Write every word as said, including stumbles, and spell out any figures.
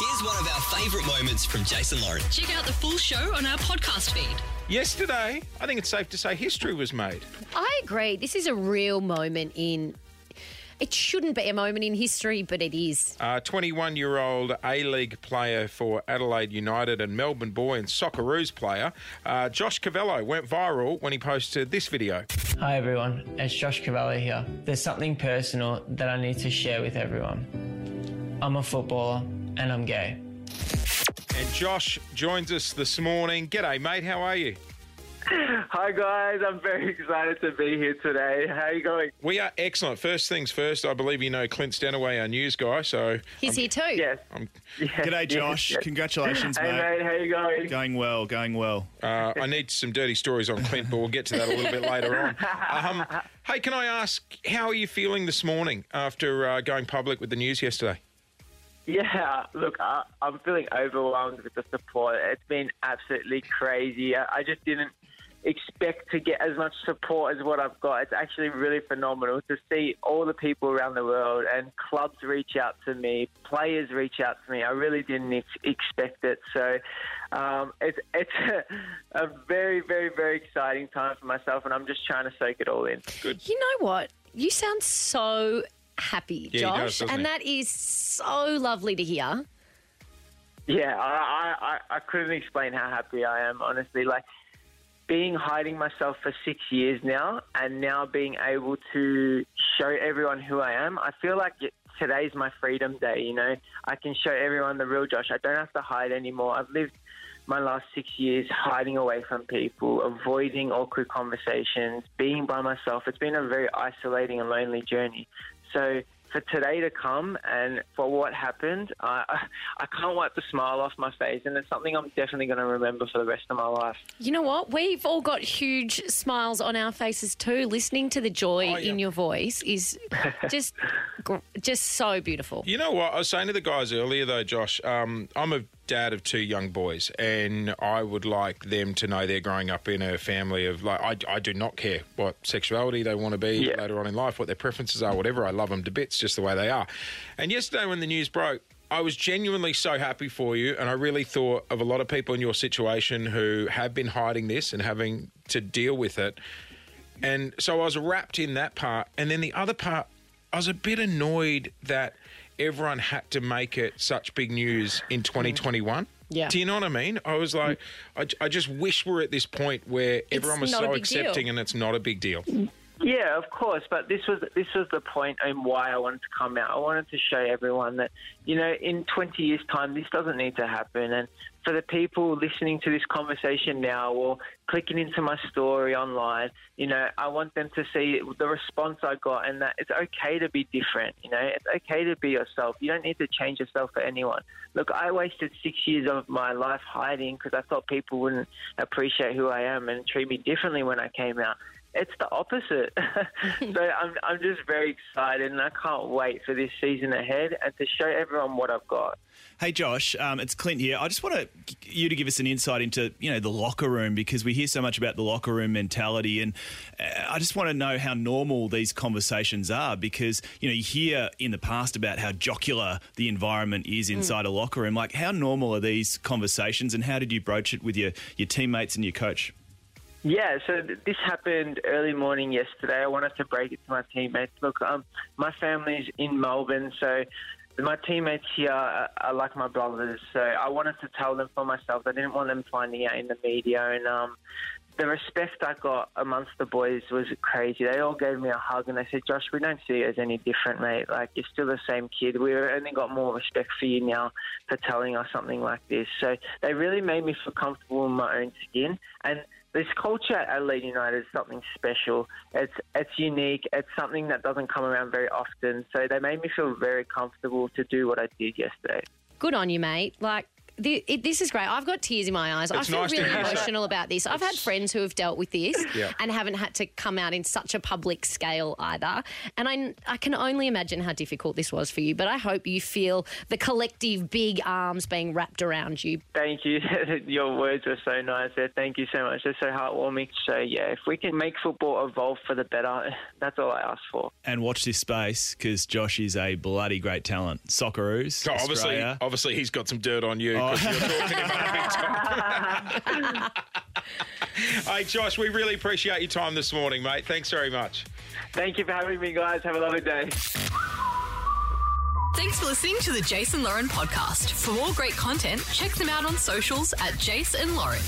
Here's one of our favourite moments from Jason Lawrence. Check out the full show on our podcast feed. Yesterday, I think it's safe to say history was made. I agree. This is a real moment in... It shouldn't be a moment in history, but it is. Uh, twenty-one-year-old A-League player for Adelaide United and Melbourne boy and Socceroos player, uh, Josh Cavallo, went viral when he posted this video. Hi, everyone. It's Josh Cavallo here. There's something personal that I need to share with everyone. I'm a footballer and I'm gay. And Josh joins us this morning. G'day, mate. How are you? Hi guys, I'm very excited to be here today. How are you going? We are excellent. First things first, I believe you know Clint Stanaway, our news guy. So he's I'm, here too. Yes. I'm, yes. G'day, Josh. Yes. Congratulations, hey, mate. Hey, mate. How are you going? Going well. Going well. Uh, I need some dirty stories on Clint, but we'll get to that a little bit later on. Um, hey, can I ask, how are you feeling this morning after uh, going public with the news yesterday? Yeah, look, I, I'm feeling overwhelmed with the support. It's been absolutely crazy. I, I just didn't expect to get as much support as what I've got. It's actually really phenomenal to see all the people around the world and clubs reach out to me, players reach out to me. I really didn't ex- expect it. So um, it's, it's a, a very, very, very exciting time for myself, and I'm just trying to soak it all in. Good. You know what? You sound so happy, yeah, Josh, does, and he? That is so lovely to hear. Yeah, I, I, I couldn't explain how happy I am, honestly. Like, being hiding myself for six years now and now being able to show everyone who I am, I feel like today's my freedom day, you know. I can show everyone the real Josh. I don't have to hide anymore. I've lived my last six years hiding away from people, avoiding awkward conversations, being by myself. It's been a very isolating and lonely journey. So for today to come and for what happened, I, I can't wipe the smile off my face, and it's something I'm definitely going to remember for the rest of my life. You know what? We've all got huge smiles on our faces too. Listening to the joy oh, yeah. in your voice is just just so beautiful. You know what? I was saying to the guys earlier though, Josh, um, I'm a dad of two young boys, and I would like them to know they're growing up in a family of, like, I, I do not care what sexuality they want to be yeah. later on in life, what their preferences are, whatever. I love them to bits just the way they are. And yesterday when the news broke, I was genuinely so happy for you, and I really thought of a lot of people in your situation who have been hiding this and having to deal with it. And so I was wrapped in that part. And then the other part, I was a bit annoyed that everyone had to make it such big news in twenty twenty-one. Yeah. Do you know what I mean? I was like, I, I just wish we're at this point where everyone was so accepting deal. And it's not a big deal. Yeah, of course. But this was this was the point and why I wanted to come out. I wanted to show everyone that, you know, in twenty years' time, this doesn't need to happen. And for the people listening to this conversation now or clicking into my story online, you know, I want them to see the response I got and that it's okay to be different, you know. It's okay to be yourself. You don't need to change yourself for anyone. Look, I wasted six years of my life hiding because I thought people wouldn't appreciate who I am and treat me differently when I came out. It's the opposite. So I'm I'm just very excited, and I can't wait for this season ahead and to show everyone what I've got. Hey, Josh, um, it's Clint here. I just want to, you to give us an insight into, you know, the locker room, because we hear so much about the locker room mentality, and I just want to know how normal these conversations are, because, you know, you hear in the past about how jocular the environment is inside mm. a locker room. Like, how normal are these conversations, and how did you broach it with your, your teammates and your coach? Yeah, so th- this happened early morning yesterday. I wanted to break it to my teammates. Look, um, my family's in Melbourne, so my teammates here are, are like my brothers. So I wanted to tell them for myself. I didn't want them finding out in the media. And um, the respect I got amongst the boys was crazy. They all gave me a hug and they said, Josh, we don't see you as any different, mate. Like, you're still the same kid. We've only got more respect for you now for telling us something like this. So they really made me feel comfortable in my own skin. And this culture at Adelaide United is something special. It's it's unique. It's something that doesn't come around very often. So they made me feel very comfortable to do what I did yesterday. Good on you, mate. Like, the, it, this is great. I've got tears in my eyes. It's I feel nice really emotional about this. I've had friends who have dealt with this yeah. and haven't had to come out in such a public scale either. And I, I can only imagine how difficult this was for you, but I hope you feel the collective big arms being wrapped around you. Thank you. Your words are so nice there. Thank you so much. They're so heartwarming. So, yeah, if we can make football evolve for the better, that's all I ask for. And watch this space, because Josh is a bloody great talent. Socceroos, oh, obviously, obviously, he's got some dirt on you because oh. you're talking about a big time. Hey, Josh, we really appreciate your time this morning, mate. Thanks very much. Thank you for having me, guys. Have a lovely day. Thanks for listening to the Jason Lauren podcast. For more great content, check them out on socials at Jason Lauren.